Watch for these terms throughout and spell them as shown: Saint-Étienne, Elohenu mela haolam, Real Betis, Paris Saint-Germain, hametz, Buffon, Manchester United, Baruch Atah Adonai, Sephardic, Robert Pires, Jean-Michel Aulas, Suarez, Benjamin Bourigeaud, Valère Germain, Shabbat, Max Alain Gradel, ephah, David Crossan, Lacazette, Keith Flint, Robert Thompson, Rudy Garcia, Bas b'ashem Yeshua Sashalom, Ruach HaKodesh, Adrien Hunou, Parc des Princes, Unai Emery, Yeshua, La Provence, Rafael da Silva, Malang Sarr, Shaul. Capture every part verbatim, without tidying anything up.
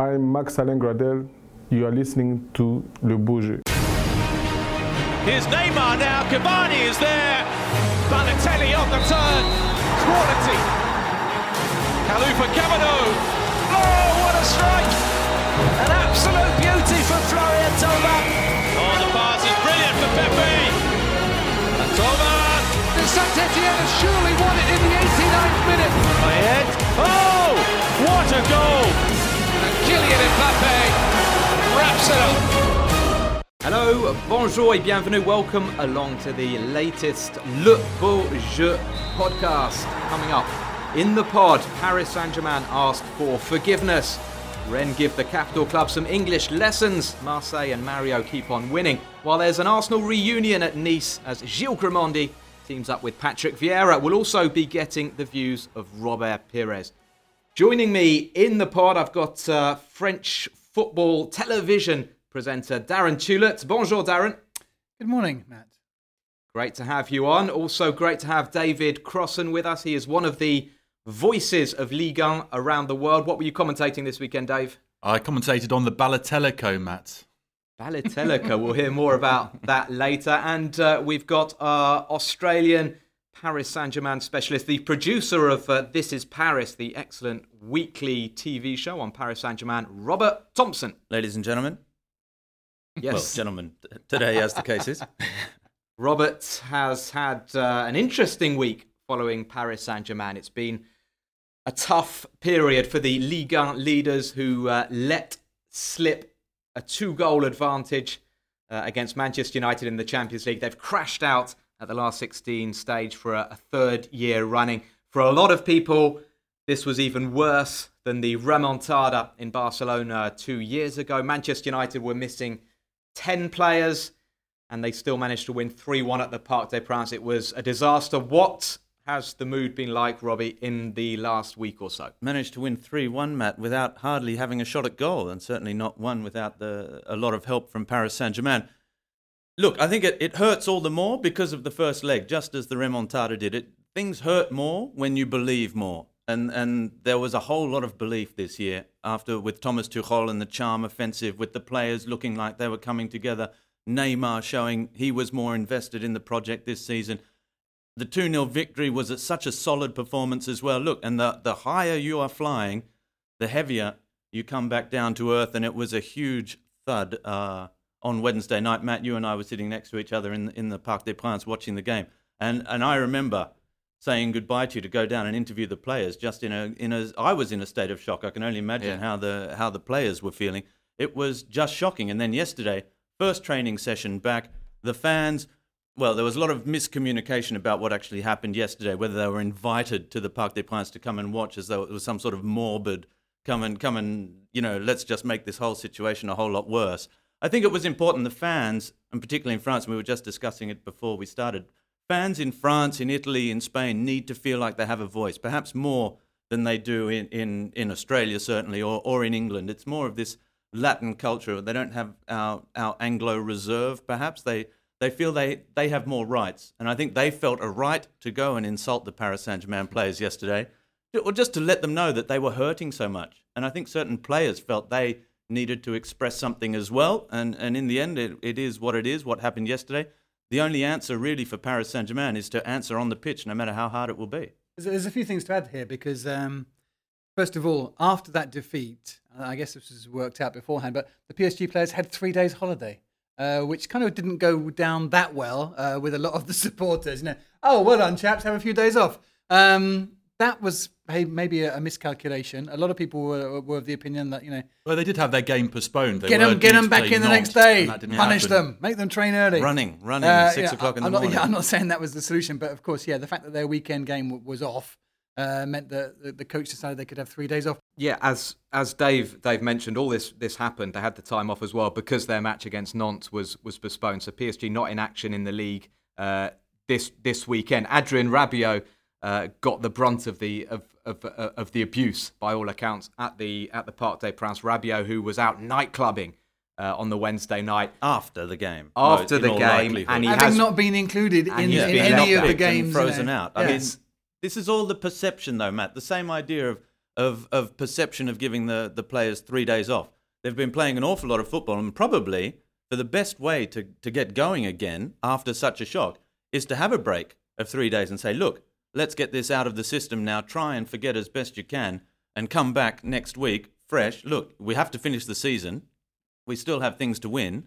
I'm Max Alain Gradel. You are listening to Le Beaujeu. Here's Neymar now. Cavani is there. Balotelli on the turn. Quality. Kalufa Camino. Oh, what a strike! An absolute beauty for Florian Thauvin. Oh, the pass is brilliant for Pepe. And Thauvin. The Saint-Étienne has surely won it in the eighty-ninth minute. Payet. Oh, what a goal! And Kylian Mbappe wraps it up. Hello, bonjour et bienvenue. Welcome along to the latest Le Beaujeu podcast. Coming up in the pod, Paris Saint-Germain asked for forgiveness. Rennes give the capital club some English lessons. Marseille and Mario keep on winning. While there's an Arsenal reunion at Nice as Gilles Grimondi teams up with Patrick Vieira. We'll also be getting the views of Robert Pires. Joining me in the pod, I've got uh, French football television presenter Darren Tullet. Bonjour, Darren. Good morning, Matt. Great to have you on. Also great to have David Crossan with us. He is one of the voices of Ligue one around the world. What were you commentating this weekend, Dave? I commentated on the Balotellico, Matt. Balotellico. We'll hear more about that later. And uh, we've got our Australian Paris Saint-Germain specialist, the producer of uh, This Is Paris, the excellent weekly T V show on Paris Saint-Germain, Robert Thompson. Ladies and gentlemen. Yes. Well, gentlemen, today as the case is. Robert has had uh, an interesting week following Paris Saint-Germain. It's been a tough period for the Ligue one leaders who uh, let slip a two-goal advantage uh, against Manchester United in the Champions League. They've crashed out at the last sixteen stage for a, a third year running. For a lot of people, this was even worse than the remontada in Barcelona two years ago. Manchester United were missing ten players, and they still managed to win three one at the Parc des Princes. It was a disaster. What has the mood been like, Robbie, in the last week or so? Managed to win three one, Matt, without hardly having a shot at goal, and certainly not one without the, a lot of help from Paris Saint-Germain. Look, I think it, it hurts all the more because of the first leg, just as the remontada did. It, things hurt more when you believe more. And and there was a whole lot of belief this year after with Thomas Tuchel and the charm offensive, with the players looking like they were coming together, Neymar showing he was more invested in the project this season. The two nil victory was such a solid performance as well. Look, and the, the higher you are flying, the heavier you come back down to earth. And it was a huge thud uh, on Wednesday night. Matt, you and I were sitting next to each other in, in the Parc des Princes watching the game. And and I remember saying goodbye to you to go down and interview the players. Just in a in a, I was in a state of shock. I can only imagine yeah. how the how the players were feeling. It was just shocking. And then yesterday, first training session back, the fans. Well, there was a lot of miscommunication about what actually happened yesterday. Whether they were invited to the Parc des Princes to come and watch, as though it was some sort of morbid come and come and you know let's just make this whole situation a whole lot worse. I think it was important the fans, and particularly in France, we were just discussing it before we started. Fans in France, in Italy, in Spain need to feel like they have a voice, perhaps more than they do in, in, in Australia, certainly, or, or in England. It's more of this Latin culture. They don't have our, our Anglo reserve, perhaps. They they feel they, they have more rights. And I think they felt a right to go and insult the Paris Saint-Germain players yesterday, or just to let them know that they were hurting so much. And I think certain players felt they needed to express something as well. And, and in the end, it, it is what it is, what happened yesterday. The only answer really for Paris Saint-Germain is to answer on the pitch, no matter how hard it will be. There's a few things to add here because, um, first of all, after that defeat, I guess this was worked out beforehand, but the P S G players had three days holiday, uh, which kind of didn't go down that well uh, with a lot of the supporters. You know, oh, well done, chaps, have a few days off. Um, that was hey, maybe a, a miscalculation. A lot of people were, were of the opinion that, you know... Well, they did have their game postponed. They get them, get them back in the next day. Punish happen. them. Make them train early. Running, running uh, at six yeah, o'clock in I'm the not, morning. Yeah, I'm not saying that was the solution, but of course, yeah, the fact that their weekend game was off uh, meant that the, the coach decided they could have three days off. Yeah, as as Dave Dave mentioned, all this this happened. They had the time off as well because their match against Nantes was was postponed. So P S G not in action in the league uh, this this weekend. Adrien Rabiot Uh, got the brunt of the of, of of the abuse by all accounts at the at the Parc des Princes. Rabiot, who was out night clubbing uh, on the Wednesday night after the game, after the game, and he Having has not been included in, in any of the games, frozen you know. out. I yeah. mean, this is all the perception, though, Matt. The same idea of of of perception of giving the, the players three days off. They've been playing an awful lot of football, and probably for the best way to, to get going again after such a shock is to have a break of three days and say, look, let's get this out of the system now, try and forget as best you can, and come back next week fresh. Look, we have to finish the season. We still have things to win.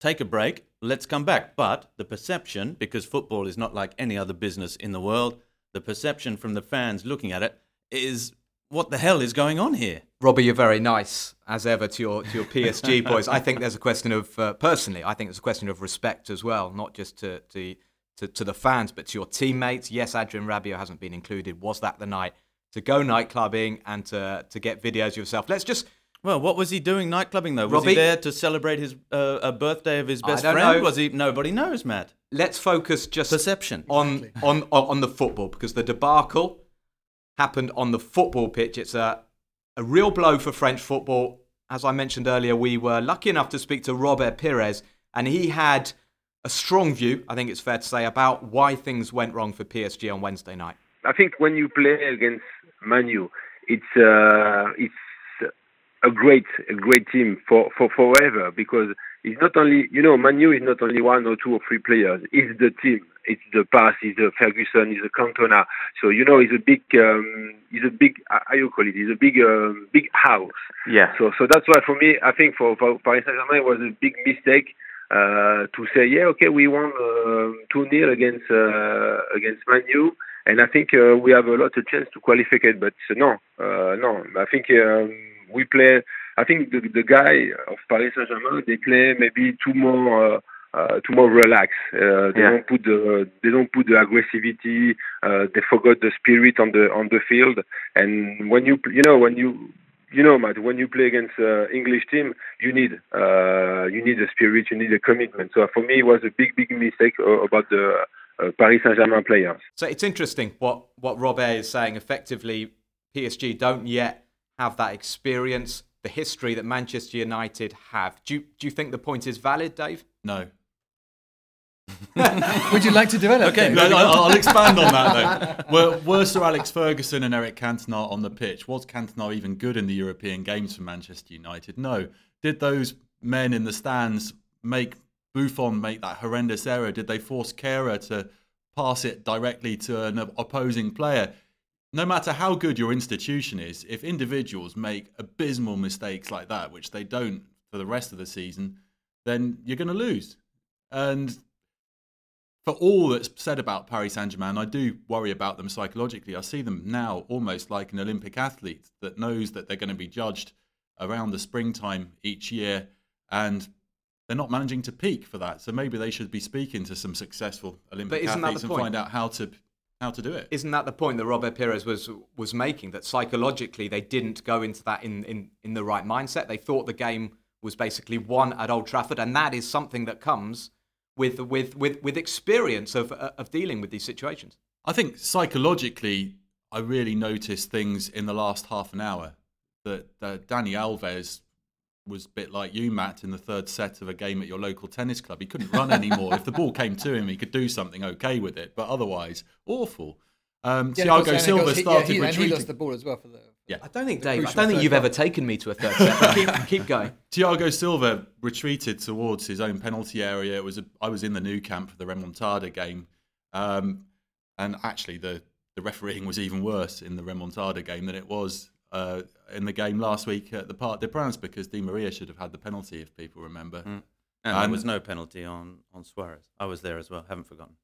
Take a break. Let's come back. But the perception, because football is not like any other business in the world, the perception from the fans looking at it is, what the hell is going on here? Robbie, you're very nice, as ever, to your to your P S G boys. I think there's a question of, uh, personally, I think there's a question of respect as well, not just to, to, to, to the fans, but to your teammates. Yes, Adrien Rabiot hasn't been included. Was that the night to go nightclubbing and to, to get videos yourself? Let's just... Well, what was he doing nightclubbing, though? Was Robbie, he there to celebrate his uh, a birthday of his best friend? Know. Was he? Nobody knows, Matt. Let's focus just Perception. on, exactly. on, on, on the football, because the debacle happened on the football pitch. It's a, a real blow for French football. As I mentioned earlier, we were lucky enough to speak to Robert Pires, and he had a strong view, I think it's fair to say, about why things went wrong for P S G on Wednesday night. I think when you play against Man U, it's uh, it's a great, a great team for, for forever, because it's not only, you know, Man U is not only one or two or three players. It's the team. It's the pass. It's the Ferguson. It's the Cantona. So, you know, it's a big, um, it's a big, how you call it? It's a big, um, big house. Yeah. So, so that's why for me, I think for, for Paris Saint-Germain, it was a big mistake uh, to say, yeah, okay, we won two nil against uh, against Man U. And I think uh, we have a lot of chance to qualify it, but no, uh, no. I think um, we play. I think the, the guy of Paris Saint-Germain, they play maybe too more, uh, uh, too more relaxed. Uh, they yeah. don't put the, they don't put the aggressivity. Uh, they forgot the spirit on the on the field. And when you, you know, when you. You know, Matt, when you play against uh, English team, you need uh, you need a spirit, you need a commitment. So for me, it was a big, big mistake uh, about the uh, Paris Saint-Germain players. So it's interesting what, what Robert is saying. Effectively, P S G don't yet have that experience, the history that Manchester United have. Do you, do you think the point is valid, Dave? No. Would you like to develop? Okay, no, I'll, I'll expand on that though. Were, were Sir Alex Ferguson and Eric Cantona on the pitch? Was Cantona even good in the European games for Manchester United? No. Did those men in the stands make Buffon make that horrendous error? Did they force Kehrer to pass it directly to an opposing player? No matter how good your institution is, if individuals make abysmal mistakes like that, which they don't for the rest of the season, then you're going to lose. And for all that's said about Paris Saint-Germain, I do worry about them psychologically. I see them now almost like an Olympic athlete that knows that they're going to be judged around the springtime each year, and they're not managing to peak for that. So maybe they should be speaking to some successful Olympic athletes and find out how to how to do it. Isn't that the point that Robert Pires was was making, that psychologically they didn't go into that in, in, in the right mindset? They thought the game was basically won at Old Trafford, and that is something that comes with with with with experience of of dealing with these situations. I think psychologically, I really noticed things in the last half an hour that uh, Dani Alves was a bit like you, Matt, in the third set of a game at your local tennis club. He couldn't run anymore. If the ball came to him, he could do something okay with it, but otherwise, awful. Um, yeah, Thiago course, Silva he, started yeah, he, retreating. And he lost the ball as well for the... Yeah. I don't think, Dave, I don't think you've ever taken me to a third set. keep, keep going. Thiago Silva retreated towards his own penalty area. It was a, I was in the Nou Camp for the Remontada game. Um, and actually, the, the refereeing was even worse in the Remontada game than it was uh, in the game last week at the Parc des Princes, because Di Maria should have had the penalty, if people remember. Mm. And um, there was no penalty on, on Suarez. I was there as well. Haven't forgotten.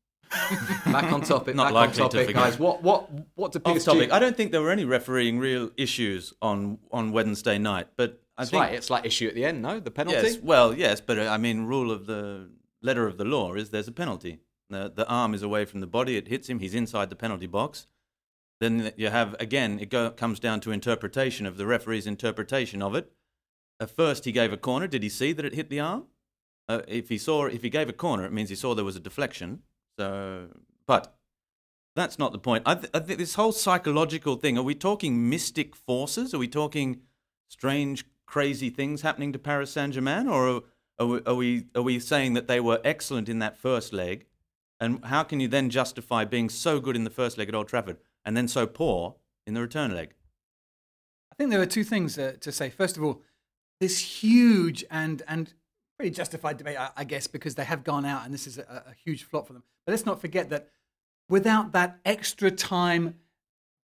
Back on topic, not back likely on topic, to guys. What, what, what to P S G? Topic. I don't think there were any refereeing real issues on, on Wednesday night, but I it's think like, it's like issue at the end, no, the penalty. Yes, well, yes, but I mean, rule of the letter of the law is there's a penalty. The, the arm is away from the body; it hits him. He's inside the penalty box. Then you have again, it go, comes down to interpretation of the referee's interpretation of it. At first, he gave a corner. Did he see that it hit the arm? Uh, if he saw, if he gave a corner, it means he saw there was a deflection. So, but that's not the point. I th- I th- this whole psychological thing, are we talking mystic forces? Are we talking strange, crazy things happening to Paris Saint-Germain? Or are, are, we, are, we, are we saying that they were excellent in that first leg? And how can you then justify being so good in the first leg at Old Trafford and then so poor in the return leg? I think there were two things uh, to say. First of all, this huge and and pretty justified debate, I, I guess, because they have gone out and this is a, a huge flop for them. But let's not forget that without that extra time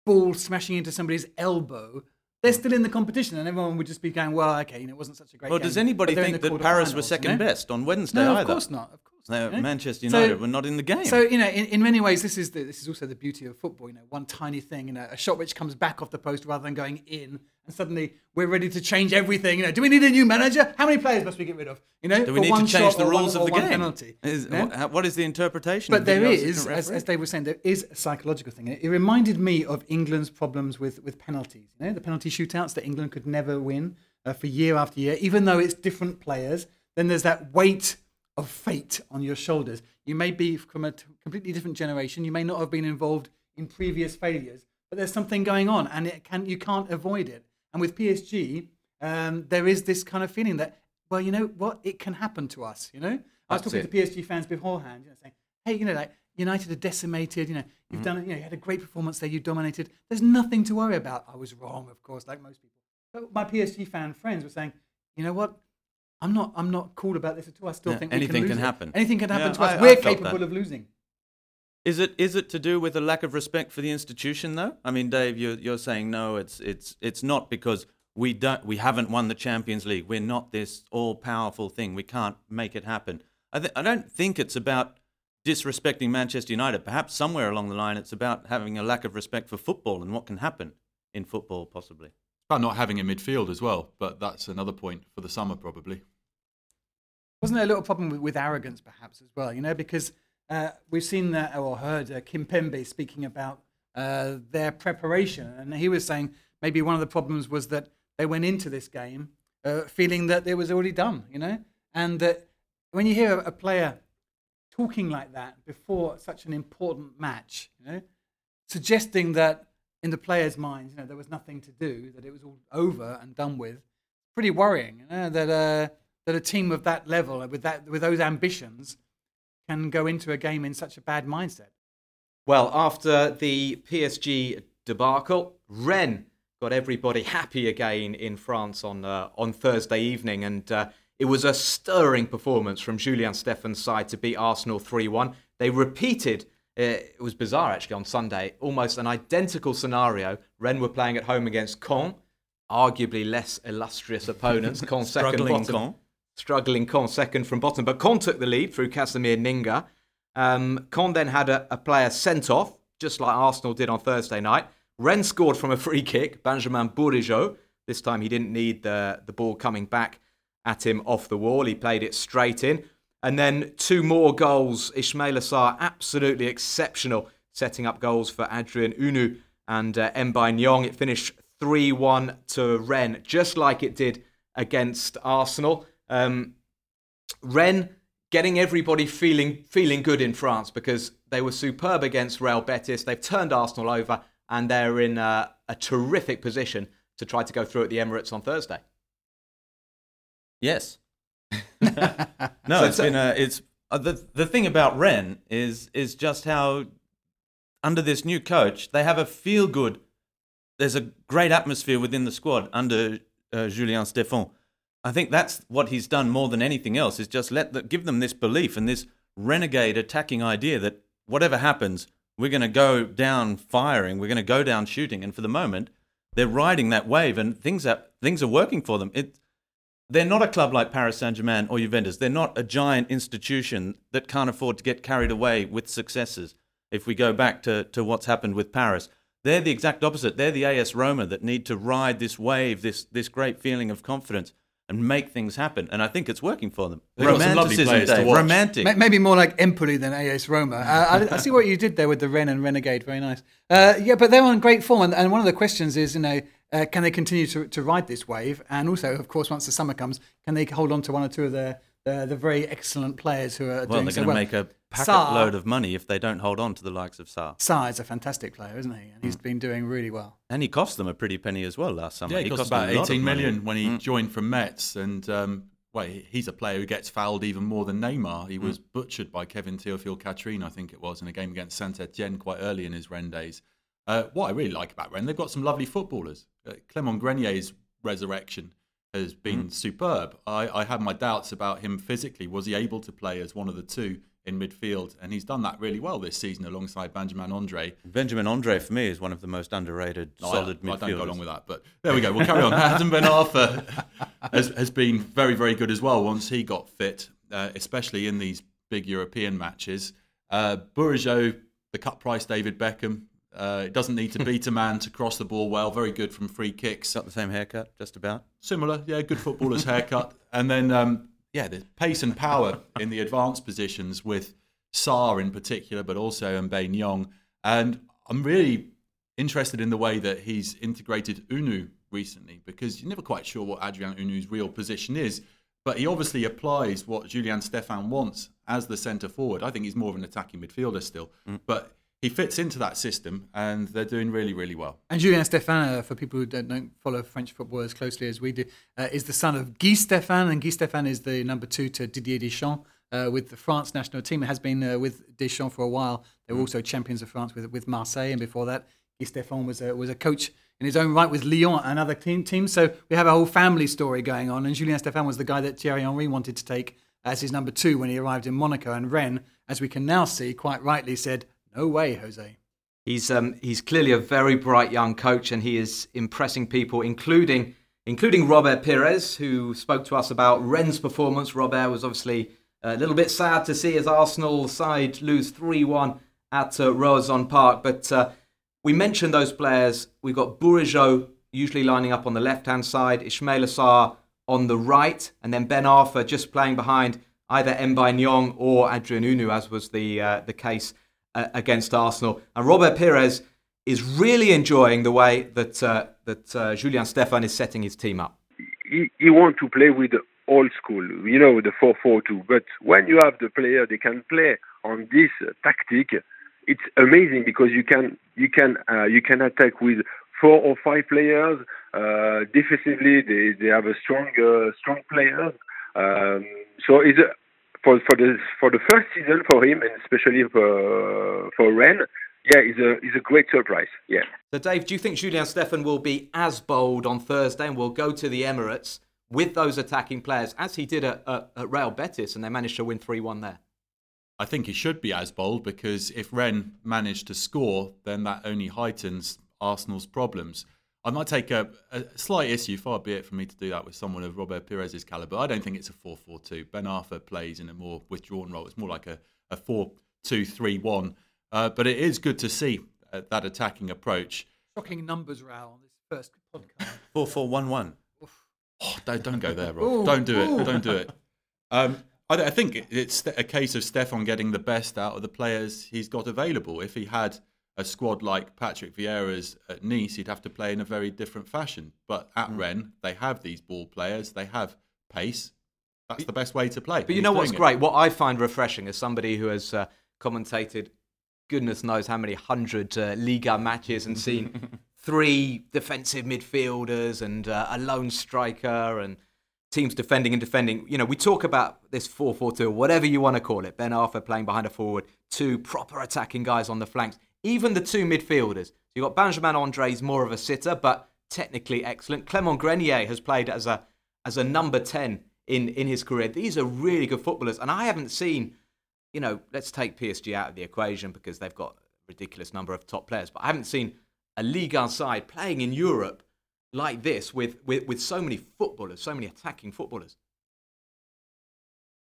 ball smashing into somebody's elbow, they're still in the competition, and everyone would just be going, well, okay, you know, it wasn't such a great well, game. Well, does anybody think that Paris were second you know? best on Wednesday no, either? No, of course not. Of course no, not. Manchester United so, were not in the game. So, you know, in, in many ways, this is the, this is also the beauty of football, you know, one tiny thing, you know, a shot which comes back off the post rather than going in, and suddenly we're ready to change everything. You know, do we need a new manager? How many players must we get rid of? You know, do we need to change the rules of the game? Penalty, is, you know? What is the interpretation? But of there is, as, as they were saying, there is a psychological thing. It, it reminded me of England's problems with, with penalties. You know, the penalty shootouts that England could never win uh, for year after year, even though it's different players. Then there's that weight of fate on your shoulders. You may be from a t- completely different generation. You may not have been involved in previous failures, but there's something going on, and it can you can't avoid it. And with P S G, um, there is this kind of feeling that, well, you know what, it can happen to us, you know? That's I was talking it. to P S G fans beforehand, you know, saying, hey, you know, like United are decimated, you know, you've mm-hmm. done, you know, you had a great performance there, you dominated. There's nothing to worry about. I was wrong, of course, like most people. But my P S G fan friends were saying, you know what, I'm not I'm not cool about this at all. I still yeah, think anything we can, lose can happen. Anything can happen yeah, to us. I, we're I capable that. of losing. Is it is it to do with a lack of respect for the institution, though? I mean, Dave, you're you're saying no. It's it's it's not because we don't we haven't won the Champions League. We're not this all-powerful thing. We can't make it happen. I th- I don't think it's about disrespecting Manchester United. Perhaps somewhere along the line, it's about having a lack of respect for football and what can happen in football, possibly. About not having a midfield as well, but that's another point for the summer, probably. Wasn't there a little problem with, with arrogance, perhaps, as well? You know, because. Uh, we've seen that, or heard uh, Kimpembe speaking about uh, their preparation, and he was saying maybe one of the problems was that they went into this game uh, feeling that it was already done, you know, and that when you hear a player talking like that before such an important match, you know, suggesting that in the players' minds, you know, there was nothing to do, that it was all over and done with, pretty worrying, you know, that uh, that a team of that level with that with those ambitions. Can go into a game in such a bad mindset. Well, after the P S G debacle, Rennes got everybody happy again in France on uh, on Thursday evening, and uh, it was a stirring performance from Julien Stéphan's side to beat Arsenal three one. They repeated, uh, it was bizarre actually, on Sunday, almost an identical scenario. Rennes were playing at home against Caen, arguably less illustrious opponents. Caen second bottom. Struggling Caen second from bottom, but Caen took the lead through Casemir Ninga. Um, Caen then had a, a player sent off, just like Arsenal did on Thursday night. Rennes scored from a free kick, Benjamin Bourigeaud. This time he didn't need the, the ball coming back at him off the wall. He played it straight in. And then two more goals. Ismaïla Sarr, absolutely exceptional, setting up goals for Adrien Hunou and uh, Mbaye Niang. It finished three one to Rennes, just like it did against Arsenal. Um, Rennes getting everybody feeling feeling good in France because they were superb against Real Betis. They've turned Arsenal over and they're in a, a terrific position to try to go through at the Emirates on Thursday. Yes. no, so, it's so, been a, it's uh, the the thing about Rennes is is just how under this new coach they have a feel good. There's a great atmosphere within the squad under uh, Julien Stéphan. I think that's what he's done more than anything else, is just let the, give them this belief and this renegade attacking idea that whatever happens, we're going to go down firing, we're going to go down shooting. And for the moment, they're riding that wave and things are, things are working for them. It, they're not a club like Paris Saint-Germain or Juventus. They're not a giant institution that can't afford to get carried away with successes. If we go back to, to what's happened with Paris, they're the exact opposite. They're the AS Roma that need to ride this wave, this this great feeling of confidence. And make things happen, and I think it's working for them. They've Romanticism, Dave. Romantic. Maybe more like Empoli than AS Roma. Uh, I, I see what you did there with the Ren and Renegade. Very nice. Uh, yeah, but they're on great form, and, and one of the questions is, you know, uh, can they continue to, to ride this wave? And also, of course, once the summer comes, can they hold on to one or two of their uh, the very excellent players who are well, doing so well? Well, they're going to make a packet Sarr, load of money if they don't hold on to the likes of Sarr. Sarr is a fantastic player, isn't he? And he's mm. been doing really well. And he cost them a pretty penny as well last summer. Yeah, he, he cost, cost about eighteen million when he mm. joined from Metz. And, um, well, he's a player who gets fouled even more than Neymar. He mm. was butchered by Kevin Théophile Catherine, I think it was, in a game against Saint-Étienne quite early in his Rennes days. Uh, what I really like about Rennes, they've got some lovely footballers. Uh, Clément Grenier's resurrection has been mm. superb. I, I had my doubts about him physically. Was he able to play as one of the two in midfield? And he's done that really well this season alongside Benjamin André. Benjamin André, for me, is one of the most underrated no, solid midfielders. I don't go along with that, but there we go. We'll carry on. Adam Ben Arfa has, has been very, very good as well once he got fit, uh, especially in these big European matches. Uh, Bourigeaud, the cut price David Beckham. Uh, it doesn't need to beat a man to cross the ball well. Very good from free kicks. Got the same haircut, just about. Similar, yeah, good footballer's haircut. And then, um, yeah, the pace and power in the advanced positions with Sarr in particular, but also Mbaye Niang. And I'm really interested in the way that he's integrated Hunou recently, because you're never quite sure what Adrien Hunou's real position is. But he obviously applies what Julien Stéphan wants as the centre forward. I think he's more of an attacking midfielder still. Mm. But he fits into that system, and they're doing really, really well. And Julien Stéphan, uh, for people who don't know, follow French football as closely as we do, uh, is the son of Guy Stéphane, and Guy Stéphane is the number two to Didier Deschamps uh, with the France national team. It has been uh, with Deschamps for a while. They were also champions of France with with Marseille, and before that, Guy Stéphane was a, was a coach in his own right with Lyon and other team teams. So we have a whole family story going on, and Julien Stéphan was the guy that Thierry Henry wanted to take as his number two when he arrived in Monaco, and Rennes, as we can now see, quite rightly said, "No way, Jose." He's um, he's clearly a very bright young coach, and he is impressing people, including including Robert Pires, who spoke to us about Rennes' performance. Robert was obviously a little bit sad to see his Arsenal side lose three one at uh, Roazhon Park. But uh, we mentioned those players. We've got Bourigeaud usually lining up on the left-hand side, Ismaïla Sarr on the right, and then Ben Arfa just playing behind either Mbaye Niang or Adrien Hunou, as was the uh, the case against Arsenal. And Robert Pires is really enjoying the way that uh, that uh, Julien Stéphan is setting his team up. He, he wants to play with old school, you know, the four four two. But when you have the player, they can play on this uh, tactic. It's amazing because you can you can uh, you can attack with four or five players. Uh, defensively, they they have a strong uh, strong player. Um, so it's a For for the for the first season for him, and especially for for Rennes, yeah, is a is a great surprise. Yeah. So, Dave, do you think Julien Stéphan will be as bold on Thursday and will go to the Emirates with those attacking players as he did at, at, at Real Betis, and they managed to win three one there? I think he should be as bold, because if Rennes managed to score, then that only heightens Arsenal's problems. I might take a, a slight issue, far be it for me to do that with someone of Robert Pires' calibre. I don't think it's a four four two. Ben Arfa plays in a more withdrawn role. It's more like a, a four two three one. Uh, but it is good to see uh, that attacking approach. Shocking numbers, Raoul, on this first podcast. four four one one. Oh, don't, don't go there, Rob. Ooh, don't do ooh. it. Don't do it. Um, I, I think it's a case of Stefan getting the best out of the players he's got available. If he had a squad like Patrick Vieira's at Nice, he'd have to play in a very different fashion. But at mm. Rennes, they have these ball players. They have pace. That's the best way to play. But you know what's great? It. What I find refreshing as somebody who has uh, commentated goodness knows how many hundred uh, Liga matches and seen three defensive midfielders and uh, a lone striker and teams defending and defending. You know, we talk about this four four two, or whatever you want to call it. Ben Arfa playing behind a forward, two proper attacking guys on the flanks. Even the two midfielders. You've got Benjamin André, he's more of a sitter, but technically excellent. Clément Grenier has played as a as a number ten in, in his career. These are really good footballers. And I haven't seen, you know, let's take P S G out of the equation because they've got a ridiculous number of top players. But I haven't seen a Ligue one side playing in Europe like this with, with, with so many footballers, so many attacking footballers.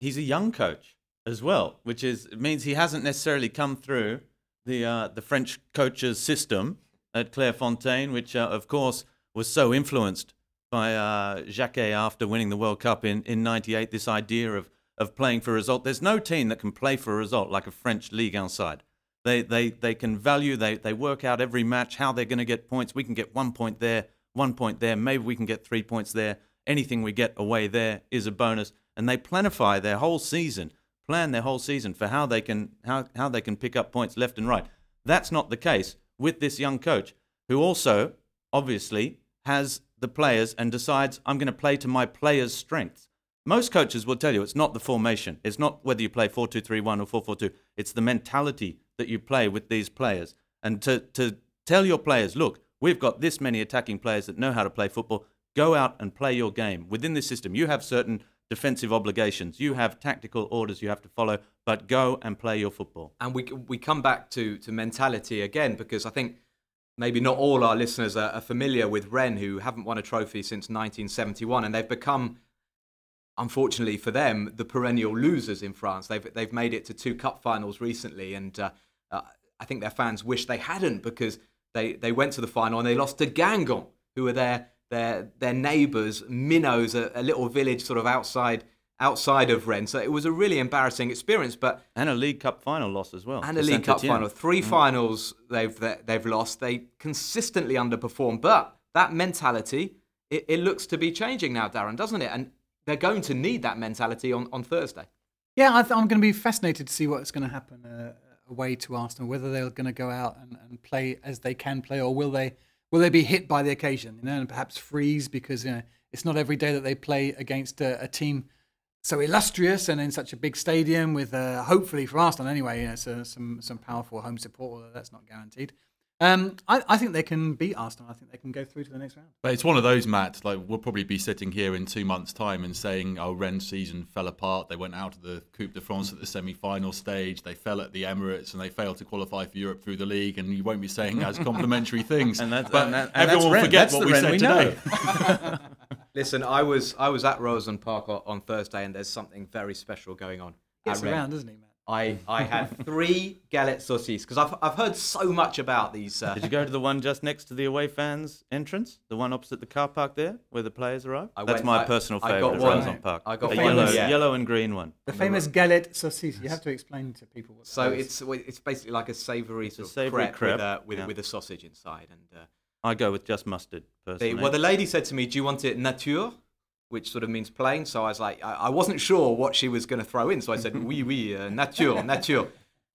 He's a young coach as well, which is it means he hasn't necessarily come through the uh, the French coaches system at Clairefontaine, which, uh, of course, was so influenced by uh, Jacquet after winning the World Cup in, in ninety-eight, this idea of, of playing for a result. There's no team that can play for a result like a French Ligue one side. They, they, they can value, they, they work out every match, how they're going to get points. We can get one point there, one point there. Maybe we can get three points there. Anything we get away there is a bonus. And they planify their whole season. Plan their whole season for how they can how, how they can pick up points left and right. That's not the case with this young coach, who also obviously has the players and decides I'm going to play to my players' strengths. Most coaches will tell you it's not the formation, it's not whether you play four two three one or four four two. It's the mentality that you play with these players. And to to Tell your players, look, we've got this many attacking players that know how to play football. Go out and play your game. Within this system, you have certain defensive obligations. You have tactical orders you have to follow, but go and play your football. And we we come back to, to mentality again, because I think maybe not all our listeners are, are familiar with Rennes, who haven't won a trophy since nineteen seventy-one, and they've become, unfortunately for them, the perennial losers in France. They've they've made it to two cup finals recently, and uh, uh, I think their fans wish they hadn't, because they, they went to the final and they lost to Guingamp, who were their their their neighbours, minnows, a, a little village sort of outside outside of Rennes. So it was a really embarrassing experience. But and a League Cup final loss as well. And a League Cup final, three mm. finals they've they've lost. They consistently underperform, but that mentality it, it looks to be changing now, Darren, doesn't it? And they're going to need that mentality on, on Thursday. Yeah, I th- I'm going to be fascinated to see what's going to happen uh, away to Arsenal, whether they're going to go out and, and play as they can play, or will they will they be hit by the occasion, you know, and perhaps freeze, because you know it's not every day that they play against a, a team so illustrious and in such a big stadium with, uh, hopefully for Arsenal anyway, you know, so, some some powerful home support, although that's not guaranteed. Um, I, I think they can beat Arsenal. I think they can go through to the next round. But it's one of those, Matt, like we'll probably be sitting here in two months' time and saying, oh, Rennes' season fell apart. They went out of the Coupe de France at the semi-final stage. They fell at the Emirates and they failed to qualify for Europe through the league. And you won't be saying as complimentary things. And that's, but and that, and everyone will forget what we said we today. Listen, I was I was at Rosen Park on Thursday, and there's something very special going on. It's around, isn't it, Matt? I, I had three galette saucisses, because I've I've heard so much about these. Uh... Did you go to the one just next to the away fans' entrance? The one opposite the car park there, where the players arrive? I That's went, my I, personal favourite at Rosen Park. I got a yellow, yeah. yellow and green one. The famous galette saucisse. You have to explain to people what that so is. So it's it's basically like a savoury sort of savoury crepe, crepe with, a, with, yeah. with a sausage inside. And uh, I go with just mustard, personally. The, well, the lady said to me, do you want it nature? Which sort of means plain. So I was like, I, I wasn't sure what she was going to throw in. So I said, oui, oui, uh, nature, nature.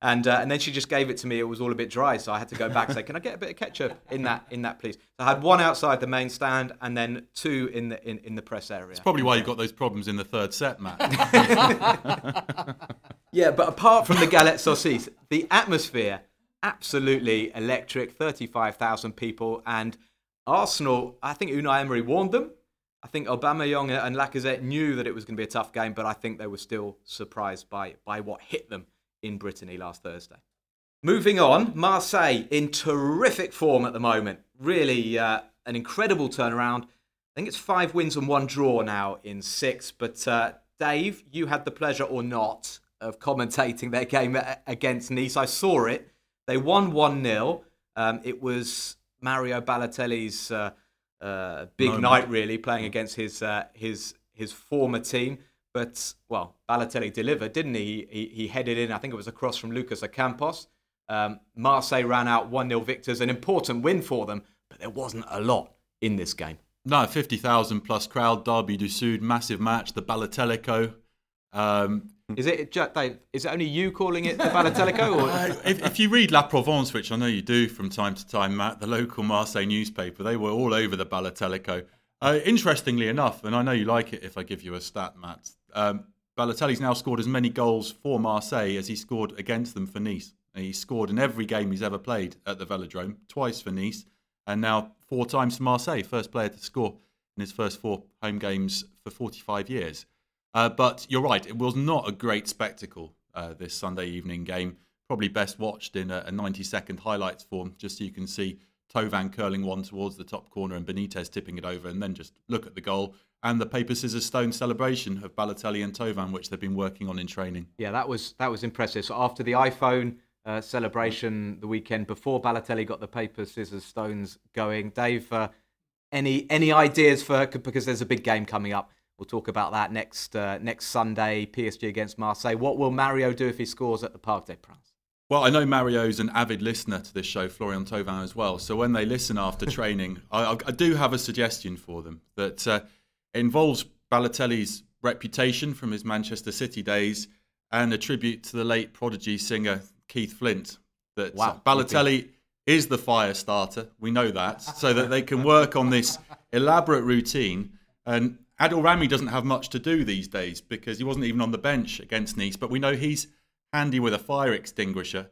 And uh, and then she just gave it to me. It was all a bit dry. So I had to go back and say, can I get a bit of ketchup in that, in that please? So I had one outside the main stand and then two in the in, in the press area. It's probably why you got those problems in the third set, Matt. Yeah, but apart from the galette saucisse, the atmosphere, absolutely electric, thirty-five thousand people. And Arsenal, I think Unai Emery warned them. I think Aubameyang and Lacazette knew that it was going to be a tough game, but I think they were still surprised by, by what hit them in Brittany last Thursday. Moving on, Marseille in terrific form at the moment. Really uh, an incredible turnaround. I think it's five wins and one draw now in six. But uh, Dave, you had the pleasure or not of commentating their game against Nice. I saw it. They won one nil. Um, it was Mario Balotelli's... Uh, Uh, big moment. Night really, playing against his uh, his his former team, but well, Balotelli delivered, didn't he? He, he headed in. I think it was a cross from Lucas Ocampos. Um, Marseille ran out one nil victors, an important win for them, but there wasn't a lot in this game. No, fifty thousand plus crowd, Derby du Sud, massive match, the Balotellico. Um, Is it Dave, is it only you calling it the Balotellico? Or? Uh, if, if you read La Provence, which I know you do from time to time, Matt, the local Marseille newspaper, they were all over the Balotellico. Uh, interestingly enough, and I know you like it if I give you a stat, Matt, um, Balotelli's now scored as many goals for Marseille as he scored against them for Nice. And he's scored in every game he's ever played at the Velodrome, twice for Nice, and now four times for Marseille, first player to score in his first four home games for forty-five years. Uh, but you're right, it was not a great spectacle, uh, this Sunday evening game. Probably best watched in a, a ninety-second highlights form, just so you can see Thauvin curling one towards the top corner and Benitez tipping it over, and then just look at the goal and the paper, scissors, stone celebration of Balotelli and Thauvin, which they've been working on in training. Yeah, that was that was impressive. So after the iPhone uh, celebration the weekend before, Balotelli got the paper, scissors, stones going. Dave, uh, any any ideas for, because there's a big game coming up. We'll talk about that next uh, next Sunday, P S G against Marseille. What will Mario do if he scores at the Parc des Princes? Well, I know Mario's an avid listener to this show, Florian Thauvin as well. So when they listen after training, I, I do have a suggestion for them that uh, involves Balotelli's reputation from his Manchester City days and a tribute to the late prodigy singer Keith Flint. That wow, Balotelli is the fire starter. We know that. So that they can work on this elaborate routine. And Adil Rami doesn't have much to do these days because he wasn't even on the bench against Nice, but we know he's handy with a fire extinguisher.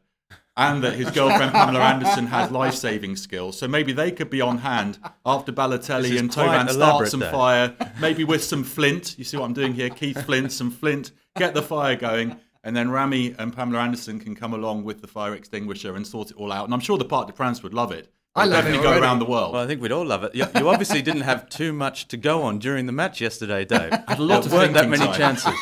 and that his girlfriend Pamela Anderson has life-saving skills. So maybe they could be on hand after Balotelli and Thauvin start some though. fire, maybe with some flint. You see what I'm doing here? Keith Flint, some flint, get the fire going. And then Rami and Pamela Anderson can come along with the fire extinguisher and sort it all out. And I'm sure the Parc des Princes would love it. I love definitely it go around the world. Well, I think we'd all love it. You, you obviously didn't have too much to go on during the match yesterday, Dave. Had a lot there of weren't that many time. chances.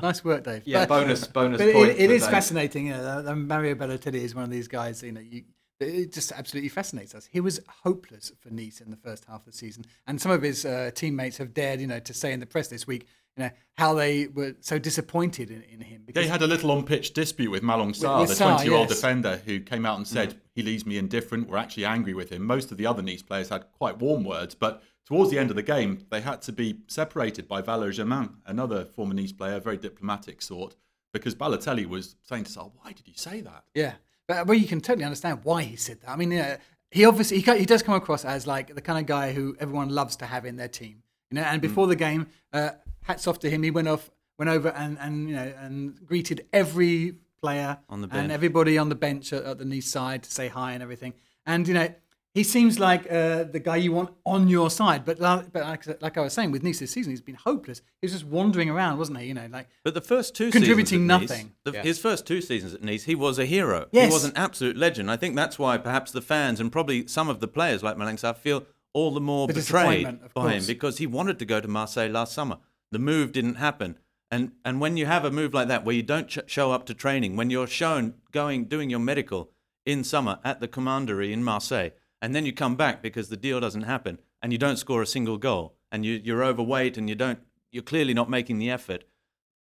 Nice work, Dave. Yeah, but, bonus, bonus. But point it, it is Dave. fascinating. You know, Mario Balotelli is one of these guys. You know, you, it just absolutely fascinates us. He was hopeless for Nice in the first half of the season, and some of his uh, teammates have dared, you know, to say in the press this week, you know, how they were so disappointed in, in him. They had a little on-pitch dispute with Malang Sarr, the twenty-year-old yes. defender, who came out and said, mm. he leaves me indifferent. We're actually angry with him. Most of the other Nice players had quite warm words, but towards the end of the game, they had to be separated by Valère Germain, another former Nice player, very diplomatic sort, because Balotelli was saying to Sarr, why did you say that? Yeah, but well, you can totally understand why he said that. I mean, uh, he obviously, he, he does come across as like the kind of guy who everyone loves to have in their team. You know, and before mm. the game... Uh, hats off to him. He went off, went over, and, and you know, and greeted every player on the bench. And everybody on the bench at, at the Nice side to say hi and everything. And you know, he seems like uh, the guy you want on your side. But like, but like, like I was saying, with Nice this season, he's been hopeless. He was just wandering around, wasn't he? You know, like but the first two contributing seasons at nothing. Nice, the, yeah. His first two seasons at Nice, he was a hero. Yes. He was an absolute legend. I think that's why perhaps the fans and probably some of the players like Malang Sarr feel all the more the betrayed by him because he wanted to go to Marseille last summer. The move didn't happen. And and when you have a move like that where you don't ch- show up to training, when you're shown going doing your medical in summer at the Commandery in Marseille, and then you come back because the deal doesn't happen and you don't score a single goal and you, you're overweight and you don't you're clearly not making the effort,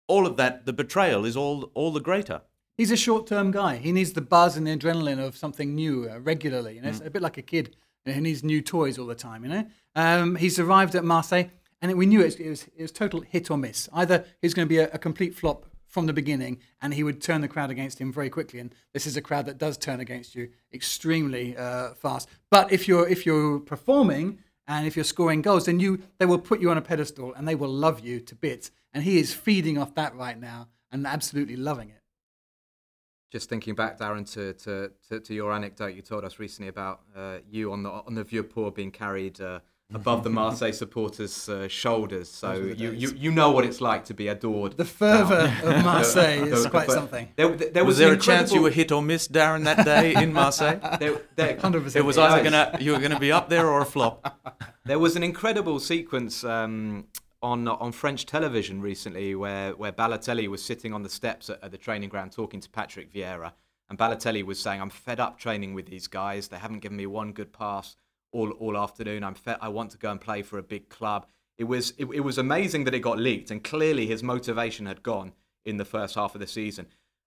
all of that, the betrayal is all all the greater. He's a short-term guy. He needs the buzz and the adrenaline of something new uh, regularly. You know? Mm. It's a bit like a kid who needs new toys all the time. You know, um, he's arrived at Marseille. And we knew it was, it, was, it was total hit or miss. Either he's going to be a, a complete flop from the beginning and he would turn the crowd against him very quickly. And this is a crowd that does turn against you extremely uh, fast. But if you're if you're performing and if you're scoring goals, then you they will put you on a pedestal and they will love you to bits. And he is feeding off that right now and absolutely loving it. Just thinking back, Darren, to to, to, to your anecdote you told us recently about uh, you on the, on the Vieux Port being carried... Uh, above the Marseille supporters' uh, shoulders. So you, you you know what it's like to be adored. The fervour of Marseille is quite but something. There, there, there was, was there a chance you were hit or miss, Darren, that day in Marseille? there, there, one hundred percent it was either gonna, you were going to be up there or a flop. There was an incredible sequence um, on on French television recently where, where Balotelli was sitting on the steps at, at the training ground talking to Patrick Vieira. And Balotelli was saying, I'm fed up training with these guys. They haven't given me one good pass. All, all afternoon, I'm fed, I want to go and play for a big club. It was it, it was amazing that it got leaked, and clearly his motivation had gone in the first half of the season.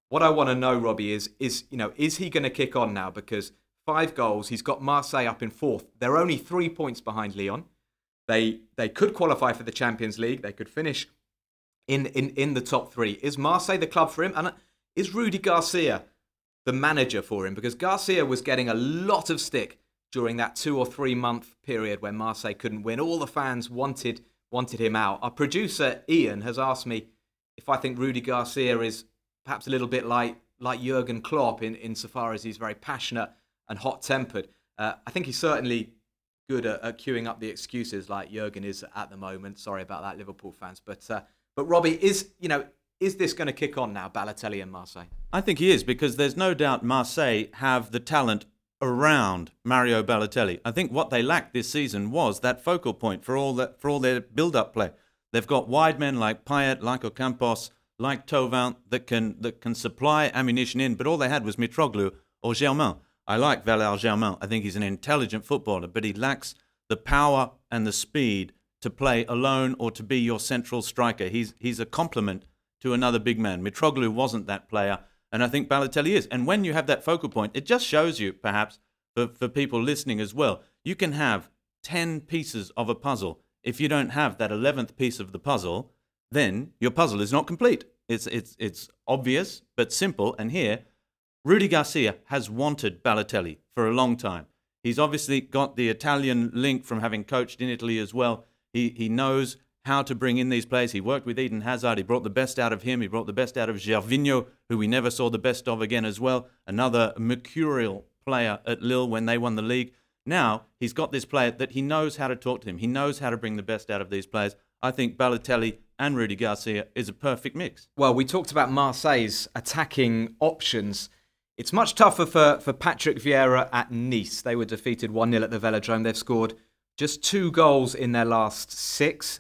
What I want to know, Robbie, is is you know is he going to kick on now? Because five goals, he's got Marseille up in fourth. They're only three points behind Lyon. They they could qualify for the Champions League. They could finish in in in the top three. Is Marseille the club for him? And is Rudy Garcia the manager for him? Because Garcia was getting a lot of stick during that two or three month period when Marseille couldn't win. All the fans wanted wanted him out. Our producer, Ian, has asked me if I think Rudy Garcia is perhaps a little bit like, like Jurgen Klopp in, insofar as he's very passionate and hot-tempered. Uh, I think he's certainly good at, at queuing up the excuses like Jurgen is at the moment. Sorry about that, Liverpool fans. But, uh, but Robbie, is, you know, is this going to kick on now, Balotelli and Marseille? I think he is, because there's no doubt Marseille have the talent around Mario Balotelli. I think what they lacked this season was that focal point for all that for all their build-up play. They've got wide men like Payet, like Ocampos, like Thauvin that can that can supply ammunition in, but all they had was Mitroglou or Germain. I like Valère Germain. I think he's an intelligent footballer, but he lacks the power and the speed to play alone or to be your central striker. He's he's a complement to another big man. Mitroglou wasn't that player. And I think Balotelli is. And when you have that focal point, it just shows you, perhaps, for, for people listening as well, you can have ten pieces of a puzzle. If you don't have that eleventh piece of the puzzle, then your puzzle is not complete. It's it's it's obvious, but simple. And here, Rudy Garcia has wanted Balotelli for a long time. He's obviously got the Italian link from having coached in Italy as well. He he knows how to bring in these players. He worked with Eden Hazard. He brought the best out of him. He brought the best out of Gervinho, who we never saw the best of again as well. Another mercurial player at Lille when they won the league. Now he's got this player that he knows how to talk to him. He knows how to bring the best out of these players. I think Balotelli and Rudy Garcia is a perfect mix. Well, we talked about Marseille's attacking options. It's much tougher for, for Patrick Vieira at Nice. They were defeated one nil at the Velodrome. They've scored just two goals in their last six.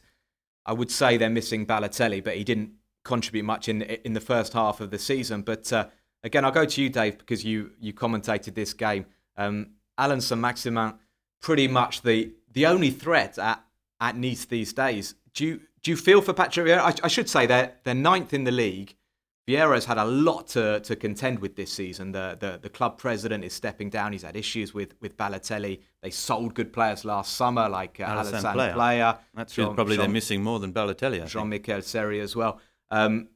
I would say they're missing Balotelli, but he didn't contribute much in in the first half of the season. But uh, again, I'll go to you, Dave, because you, you commentated this game. Um, Allan Saint-Maximin, pretty much the, the only threat at, at Nice these days. Do you do you feel for Patrick Vieira? I, I should say they're, they're ninth in the league. Vieira's had a lot to, to contend with this season. The, the the club president is stepping down. He's had issues with, with Balotelli. They sold good players last summer, like uh, Alassane Player. Player. That's Jean, probably Jean, they're missing more than Balotelli, I Jean-Michel Seri as well. Um,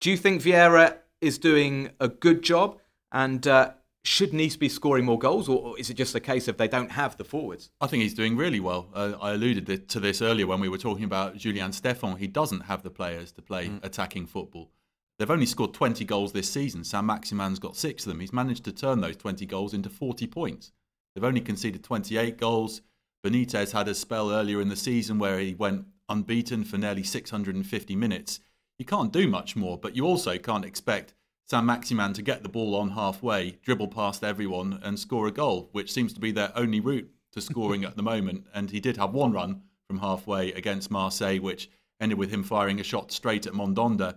do you think Vieira is doing a good job? And uh, should Nice be scoring more goals? Or, or is it just a case of they don't have the forwards? I think he's doing really well. Uh, I alluded to this earlier when we were talking about Julien Stéphan. He doesn't have the players to play mm. attacking football. They've only scored twenty goals this season. Saint-Maximin's got six of them. He's managed to turn those twenty goals into forty points. They've only conceded twenty-eight goals. Benitez had a spell earlier in the season where he went unbeaten for nearly six hundred fifty minutes. You can't do much more, but you also can't expect Saint-Maximin to get the ball on halfway, dribble past everyone and score a goal, which seems to be their only route to scoring at the moment. And he did have one run from halfway against Marseille, which ended with him firing a shot straight at Mondonda.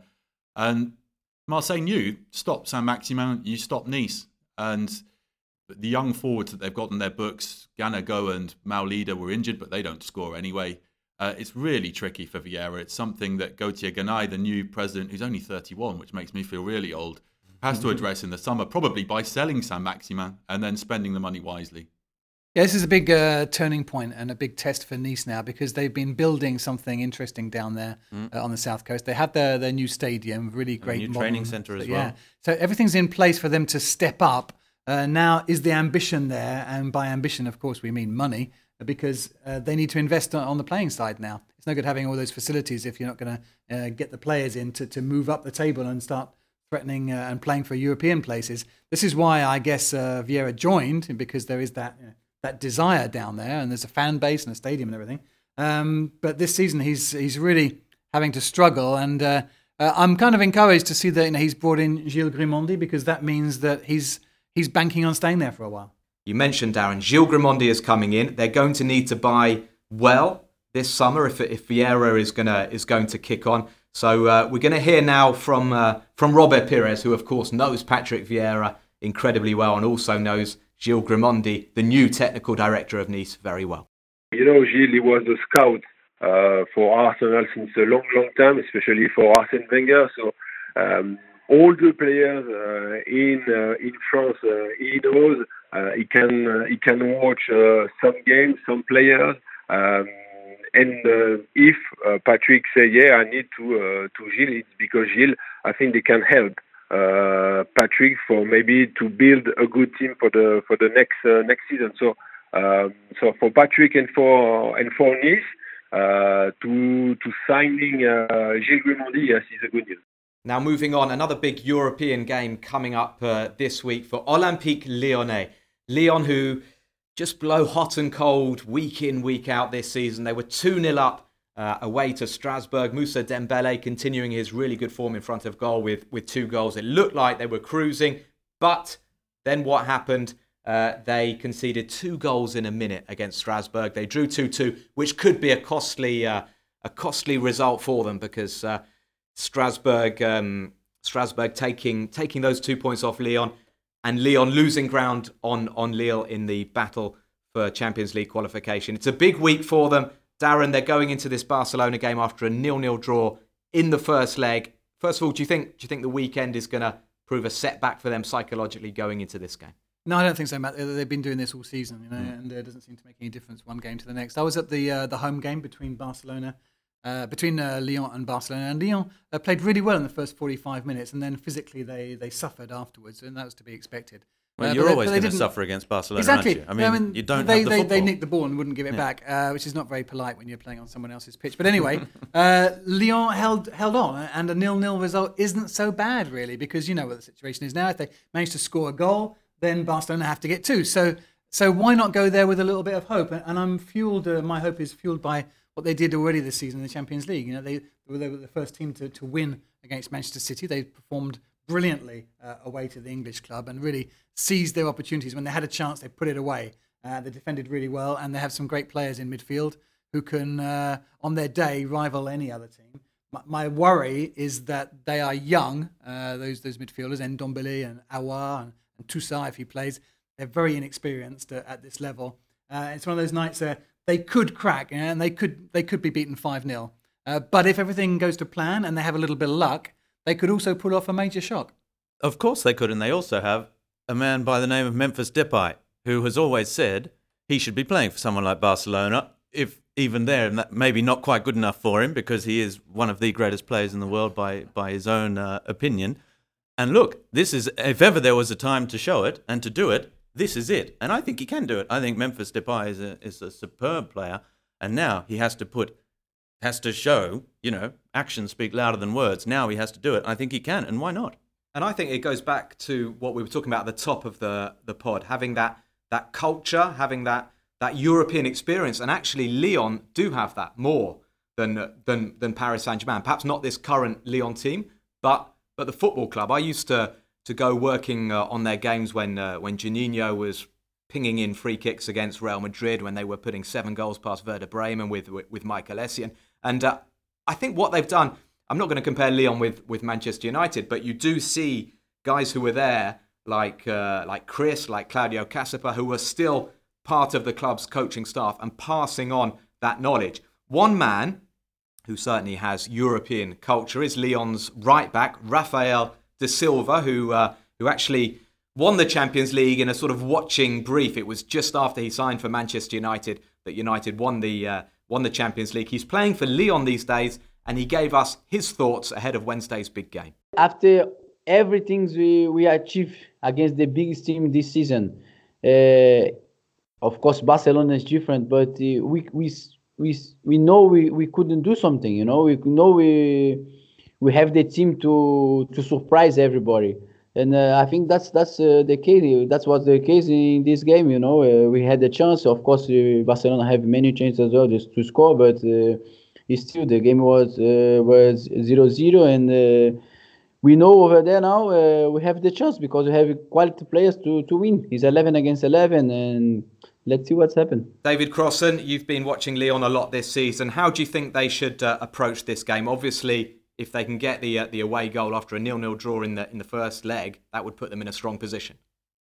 And Marseille knew, stop Saint-Maximin, you stop Nice. And the young forwards that they've got on their books, Ganago and Maulida, were injured, but they don't score anyway. Uh, it's really tricky for Vieira. It's something that Gauthier Ganay, the new president, who's only thirty-one, which makes me feel really old, has to address in the summer, probably by selling Saint-Maximin and then spending the money wisely. Yeah, this is a big uh, turning point and a big test for Nice now, because they've been building something interesting down there mm. uh, on the south coast. They have their, their new stadium, really great new modern, training centre as yeah. well. So everything's in place for them to step up. Uh, now is the ambition there, and by ambition, of course, we mean money, because uh, they need to invest on, on the playing side now. It's no good having all those facilities if you're not going to uh, get the players in to, to move up the table and start threatening uh, and playing for European places. This is why I guess uh, Vieira joined, because there is that... You know, that desire down there, and there's a fan base and a stadium and everything. Um, but this season, he's he's really having to struggle, and uh, uh, I'm kind of encouraged to see that you know, he's brought in Gilles Grimondi, because that means that he's he's banking on staying there for a while. You mentioned, Darren, Gilles Grimondi is coming in. They're going to need to buy well this summer if if Vieira is gonna is going to kick on. So uh, we're going to hear now from uh, from Robert Pires, who of course knows Patrick Vieira incredibly well, and also knows Gilles Grimondi, the new technical director of Nice, very well. You know, Gilles, he was a scout uh, for Arsenal since a long, long time, especially for Arsène Wenger. So um, all the players uh, in uh, in France, uh, he knows. Uh, he can uh, he can watch uh, some games, some players. Um, and uh, if uh, Patrick say, yeah, I need to uh, to Gilles, it's because Gilles, I think they can help. Uh, Patrick for maybe to build a good team for the for the next uh, next season. So um, so for Patrick and for and for Nice uh, to to signing uh, Gilles Grimondi, yes, is a good news. Now moving on, another big European game coming up uh, this week for Olympique Lyonnais. Lyon, who just blow hot and cold week in week out this season. They were two nil up. Uh, away to Strasbourg. Moussa Dembélé continuing his really good form in front of goal with, with two goals. It looked like they were cruising, but then what happened? Uh, they conceded two goals in a minute against Strasbourg. They drew two two, which could be a costly uh, a costly result for them, because uh, Strasbourg um, Strasbourg taking taking those two points off Lyon, and Lyon losing ground on, on Lille in the battle for Champions League qualification. It's a big week for them. Darren, they're going into this Barcelona game after a nil nil draw in the first leg. First of all, do you think do you think the weekend is going to prove a setback for them psychologically going into this game? No, I don't think so, Matt. They've been doing this all season, you know, mm. and it doesn't seem to make any difference one game to the next. I was at the uh, the home game between Barcelona, uh, between uh, Lyon and Barcelona, and Lyon uh, played really well in the first forty-five minutes, and then physically they they suffered afterwards, and that was to be expected. Well, uh, you're always going to suffer against Barcelona, exactly. Aren't you? I mean, I mean you don't they, have the they, football. They nicked the ball and wouldn't give it yeah. back, uh, which is not very polite when you're playing on someone else's pitch. But anyway, uh, Lyon held held on, and a nil-nil result isn't so bad, really, because you know what the situation is now. If they manage to score a goal, then Barcelona have to get two. So so why not go there with a little bit of hope? And, and I'm fueled, uh, my hope is fueled by what they did already this season in the Champions League. You know, they, they were the first team to, to win against Manchester City. They performed brilliantly uh, away to the English club and really seized their opportunities. When they had a chance, they put it away. Uh, they defended really well, and they have some great players in midfield who can, uh, on their day, rival any other team. My, my worry is that they are young, uh, those those midfielders, Ndombele and Aouar and, and Toussaint, if he plays. They're very inexperienced at, at this level. Uh, it's one of those nights where they could crack, you know, and they could they could be beaten five nil. Uh, but if everything goes to plan and they have a little bit of luck, they could also pull off a major shock. Of course they could, and they also have a man by the name of Memphis Depay, who has always said he should be playing for someone like Barcelona, if even there, and that maybe not quite good enough for him, because he is one of the greatest players in the world by, by his own uh, opinion. And look, this is, if ever there was a time to show it and to do it, this is it. And I think he can do it. I think Memphis Depay is a, is a superb player, and now he has to put... has to show, you know, actions speak louder than words. Now he has to do it. I think he can, and why not? And I think it goes back to what we were talking about at the top of the, the pod, having that that culture, having that that European experience. And actually, Lyon do have that more than than than Paris Saint-Germain. Perhaps not this current Lyon team, but but the football club. I used to to go working uh, on their games when uh, when Juninho was pinging in free kicks against Real Madrid, when they were putting seven goals past Werder Bremen with with, with Michael Essien. And uh, I think what they've done, I'm not going to compare Lyon with, with Manchester United, but you do see guys who were there, like uh, like Chris, like Claudio Cassapa, who were still part of the club's coaching staff and passing on that knowledge. One man who certainly has European culture is Lyon's right back, Rafael da Silva, who uh, who actually won the Champions League in a sort of watching brief. It was just after he signed for Manchester United that United won the... Uh, won the Champions League. He's playing for Lyon these days, and he gave us his thoughts ahead of Wednesday's big game. After everything we, we achieved against the biggest team this season, uh, of course Barcelona is different, but uh, we we we we know we, we couldn't do something. You know, we know we we have the team to to surprise everybody, and uh, I think that's that's uh, the case. That's what the case in this game. You know, uh, we had a chance. Of course, uh, Barcelona have many chances as well just to score, but uh, still the game was uh, was zero zero, and uh, we know over there now uh, we have the chance because we have quality players to to win. It's eleven against eleven, and let's see what's happened. David Crossan, you've been watching Lyon a lot this season. How do you think they should uh, approach this game? Obviously, if they can get the uh, the away goal after a nil-nil draw in the in the first leg, that would put them in a strong position.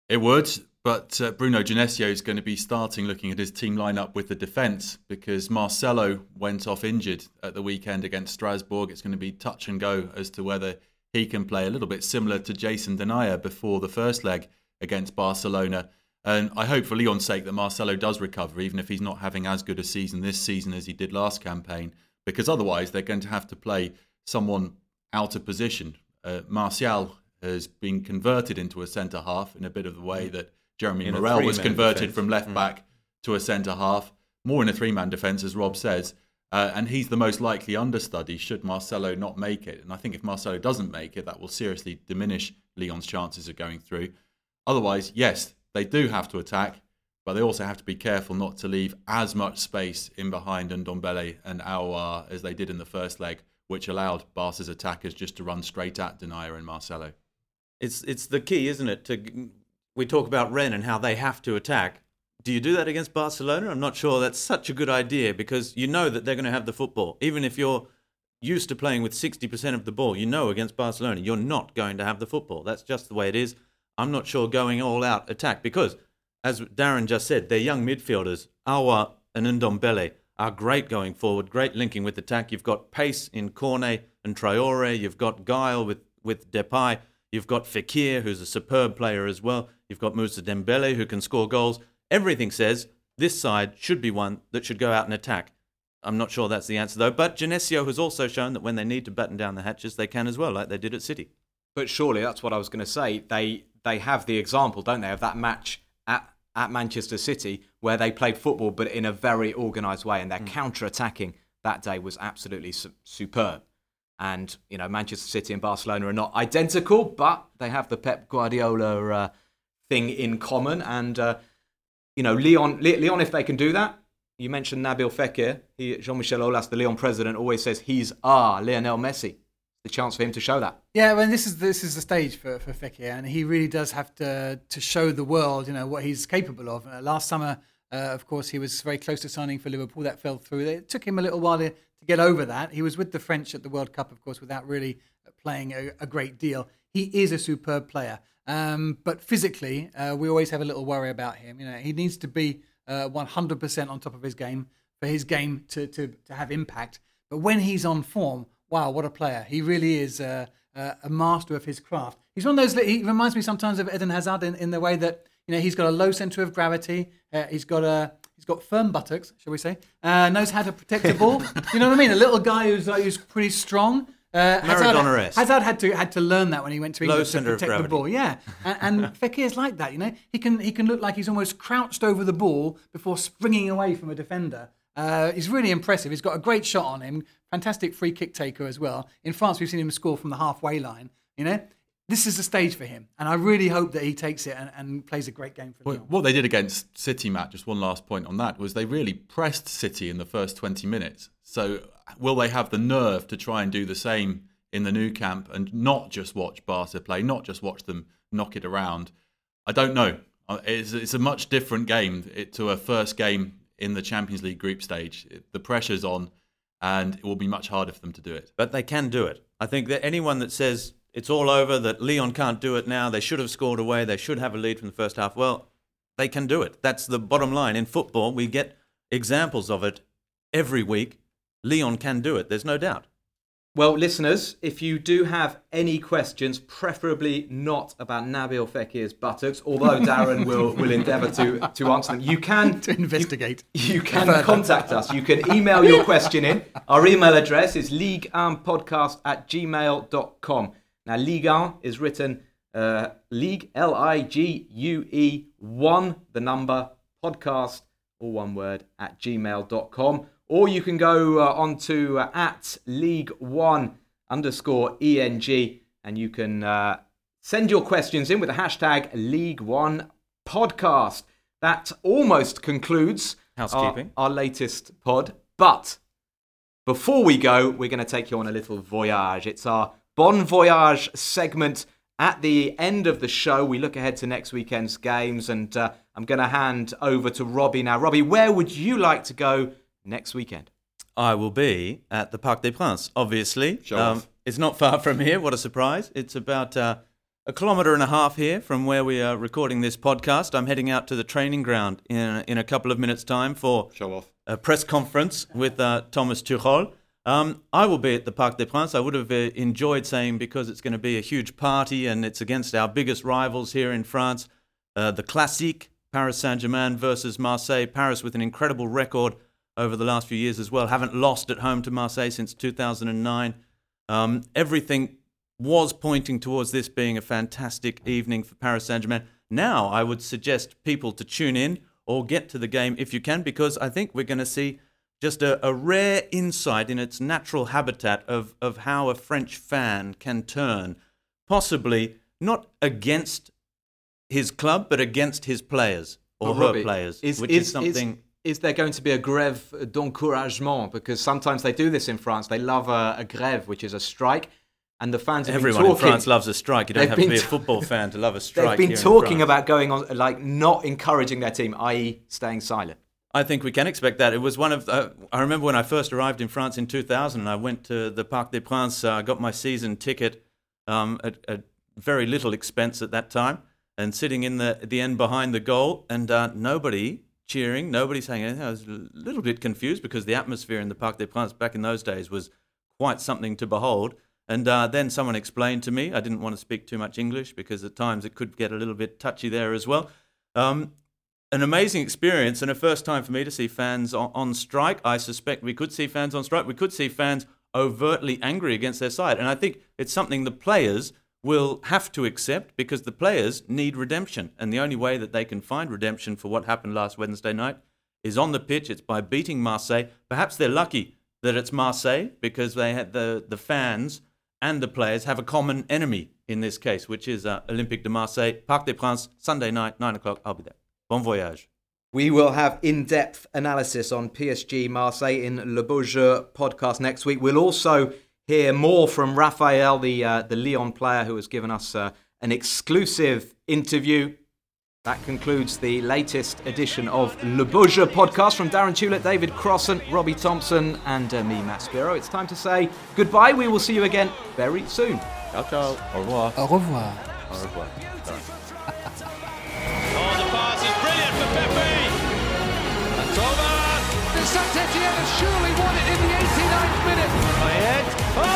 It would, but uh, Bruno Genesio is going to be starting looking at his team lineup with the defence, because Marcelo went off injured at the weekend against Strasbourg. It's going to be touch and go as to whether he can play, a little bit similar to Jason Denayer before the first leg against Barcelona. And I hope for Leon's sake that Marcelo does recover, even if he's not having as good a season this season as he did last campaign, because otherwise they're going to have to play someone out of position. Uh, Martial has been converted into a centre-half in a bit of the way that Jeremy in Morel was converted defense. From left-back mm. to a centre-half, more in a three-man defence, as Rob says. Uh, and he's the most likely understudy should Marcelo not make it. And I think if Marcelo doesn't make it, that will seriously diminish Lyon's chances of going through. Otherwise, yes, they do have to attack, but they also have to be careful not to leave as much space in behind Ndombele and Aouar as they did in the first leg, which allowed Barca's attackers just to run straight at Denayer and Marcelo. It's it's the key, isn't it? To, we talk about Rennes and how they have to attack. Do you do that against Barcelona? I'm not sure that's such a good idea, because you know that they're going to have the football. Even if you're used to playing with sixty percent of the ball, you know against Barcelona you're not going to have the football. That's just the way it is. I'm not sure going all-out attack, because, as Darren just said, they're young midfielders. Aouar and Ndombele are great going forward, great linking with attack. You've got pace in Cornet and Traore. You've got guile with, with Depay. You've got Fekir, who's a superb player as well. You've got Moussa Dembele, who can score goals. Everything says this side should be one that should go out and attack. I'm not sure that's the answer, though. But Genesio has also shown that when they need to batten down the hatches, they can as well, like they did at City. But surely that's what I was going to say. They they have the example, don't they, of that match at, at Manchester City where they played football but in a very organised way, and their mm. counter-attacking that day was absolutely su- superb. And, you know, Manchester City and Barcelona are not identical, but they have the Pep Guardiola uh, thing in common. And, uh, you know, Leon, Le- Leon, if they can do that, you mentioned Nabil Fekir. He, Jean-Michel Aulas, the Leon president, always says he's our Lionel Messi. The chance for him to show that. Yeah, well, this is this is the stage for, for Fekir, and he really does have to to show the world, you know, what he's capable of. Uh, last summer, uh, of course, he was very close to signing for Liverpool. That fell through. It took him a little while to, to get over that. He was with the French at the World Cup, of course, without really playing a, a great deal. He is a superb player, um, but physically, uh, we always have a little worry about him. You know, he needs to be uh, one hundred percent on top of his game for his game to to to have impact. But when he's on form. Wow, what a player. He really is uh, uh, a master of his craft. He's one of those, he reminds me sometimes of Eden Hazard in, in the way that, you know, he's got a low centre of gravity. Uh, he's got a, he's got firm buttocks, shall we say, uh, knows how to protect the ball. You know what I mean? A little guy who's like, who's pretty strong. Uh, Maradona-esque. Hazard had to had to learn that when he went to England to protect the ball. Yeah, and, and Fekir's like that, you know. He can he can look like he's almost crouched over the ball before springing away from a defender. Uh, he's really impressive. He's got a great shot on him. Fantastic free kick taker as well. In France, we've seen him score from the halfway line. You know, this is the stage for him, and I really hope that he takes it and, and plays a great game for well, Lyon. What they did against City, Matt, just one last point on that, was they really pressed City in the first twenty minutes. So will they have the nerve to try and do the same in the new camp and not just watch Barca play, not just watch them knock it around? I don't know. It's, it's a much different game to a first game in the Champions League group stage. The pressure's on, and it will be much harder for them to do it. But they can do it. I think that anyone that says it's all over, that Lyon can't do it now, they should have scored away, they should have a lead from the first half, well, they can do it. That's the bottom line. In football, we get examples of it every week. Lyon can do it, there's no doubt. Well, listeners, if you do have any questions, preferably not about Nabil Fekir's buttocks, although Darren will, will endeavour to, to answer them. You can to investigate. You, you can contact us. You can email your question in. Our email address is ligue un podcast at gmail dot com. Now, Ligue un is written uh, Ligue, L I G U E, one, the number, podcast, all one word, at gmail dot com. Or you can go uh, on to uh, at League One underscore E N G, and you can uh, send your questions in with the hashtag League One Podcast. That almost concludes housekeeping, our, our latest pod. But before we go, we're going to take you on a little voyage. It's our Bon Voyage segment. At the end of the show, we look ahead to next weekend's games, and uh, I'm going to hand over to Robbie now. Robbie, where would you like to go next weekend? I will be at the Parc des Princes, obviously. Sure. Um, it's not far from here. What a surprise. It's about uh, a kilometre and a half here from where we are recording this podcast. I'm heading out to the training ground in, in a couple of minutes' time for Show off. a press conference with uh, Thomas Tuchel. Um, I will be at the Parc des Princes. I would have uh, enjoyed saying, because it's going to be a huge party and it's against our biggest rivals here in France, uh, the Classique, Paris Saint-Germain versus Marseille. Paris with an incredible record over the last few years as well. Haven't lost at home to Marseille since two thousand nine. Um, everything was pointing towards this being a fantastic evening for Paris Saint-Germain. Now I would suggest people to tune in or get to the game if you can, because I think we're going to see just a, a rare insight in its natural habitat of, of how a French fan can turn, possibly not against his club, but against his players or oh, her Robbie, players, is, which is, is something... Is, Is there going to be a grève d'encouragement? Because sometimes they do this in France. They love a, a grève, which is a strike. And the fans have Everyone been talking... in France loves a strike. You don't have to be a football fan to love a strike. They've been talking about going on, like, not encouraging their team, that is staying silent. I think we can expect that. It was one of... Uh, I remember when I first arrived in France in two thousand, and I went to the Parc des Princes. I uh, got my season ticket um, at, at very little expense at that time, and sitting in the, the end behind the goal, and uh, nobody... cheering, nobody saying anything. I was a little bit confused because the atmosphere in the Parc des Princes back in those days was quite something to behold. And uh, then someone explained to me, I didn't want to speak too much English because at times it could get a little bit touchy there as well. Um, an amazing experience and a first time for me to see fans on, on strike. I suspect we could see fans on strike. We could see fans overtly angry against their side. And I think it's something the players will have to accept, because the players need redemption. And the only way that they can find redemption for what happened last Wednesday night is on the pitch. It's by beating Marseille. Perhaps they're lucky that it's Marseille, because they had the, the fans and the players have a common enemy in this case, which is uh, Olympique de Marseille, Parc des Princes, Sunday night, nine o'clock. I'll be there. Bon voyage. We will have in-depth analysis on P S G Marseille in Le Beaujeu podcast next week. We'll also hear more from Raphael, the uh, the Lyon player, who has given us uh, an exclusive interview. That concludes the latest edition of Le Beaujeu podcast. From Darren Tulett, David Crossan, Robbie Thompson and uh, me, Matt Spiro, it's time to say goodbye. We will see you again very soon. Ciao, ciao. Au revoir. Au revoir. Au revoir. Au revoir. Saint-Étienne has surely won it in the eighty-ninth minute. My head. Oh!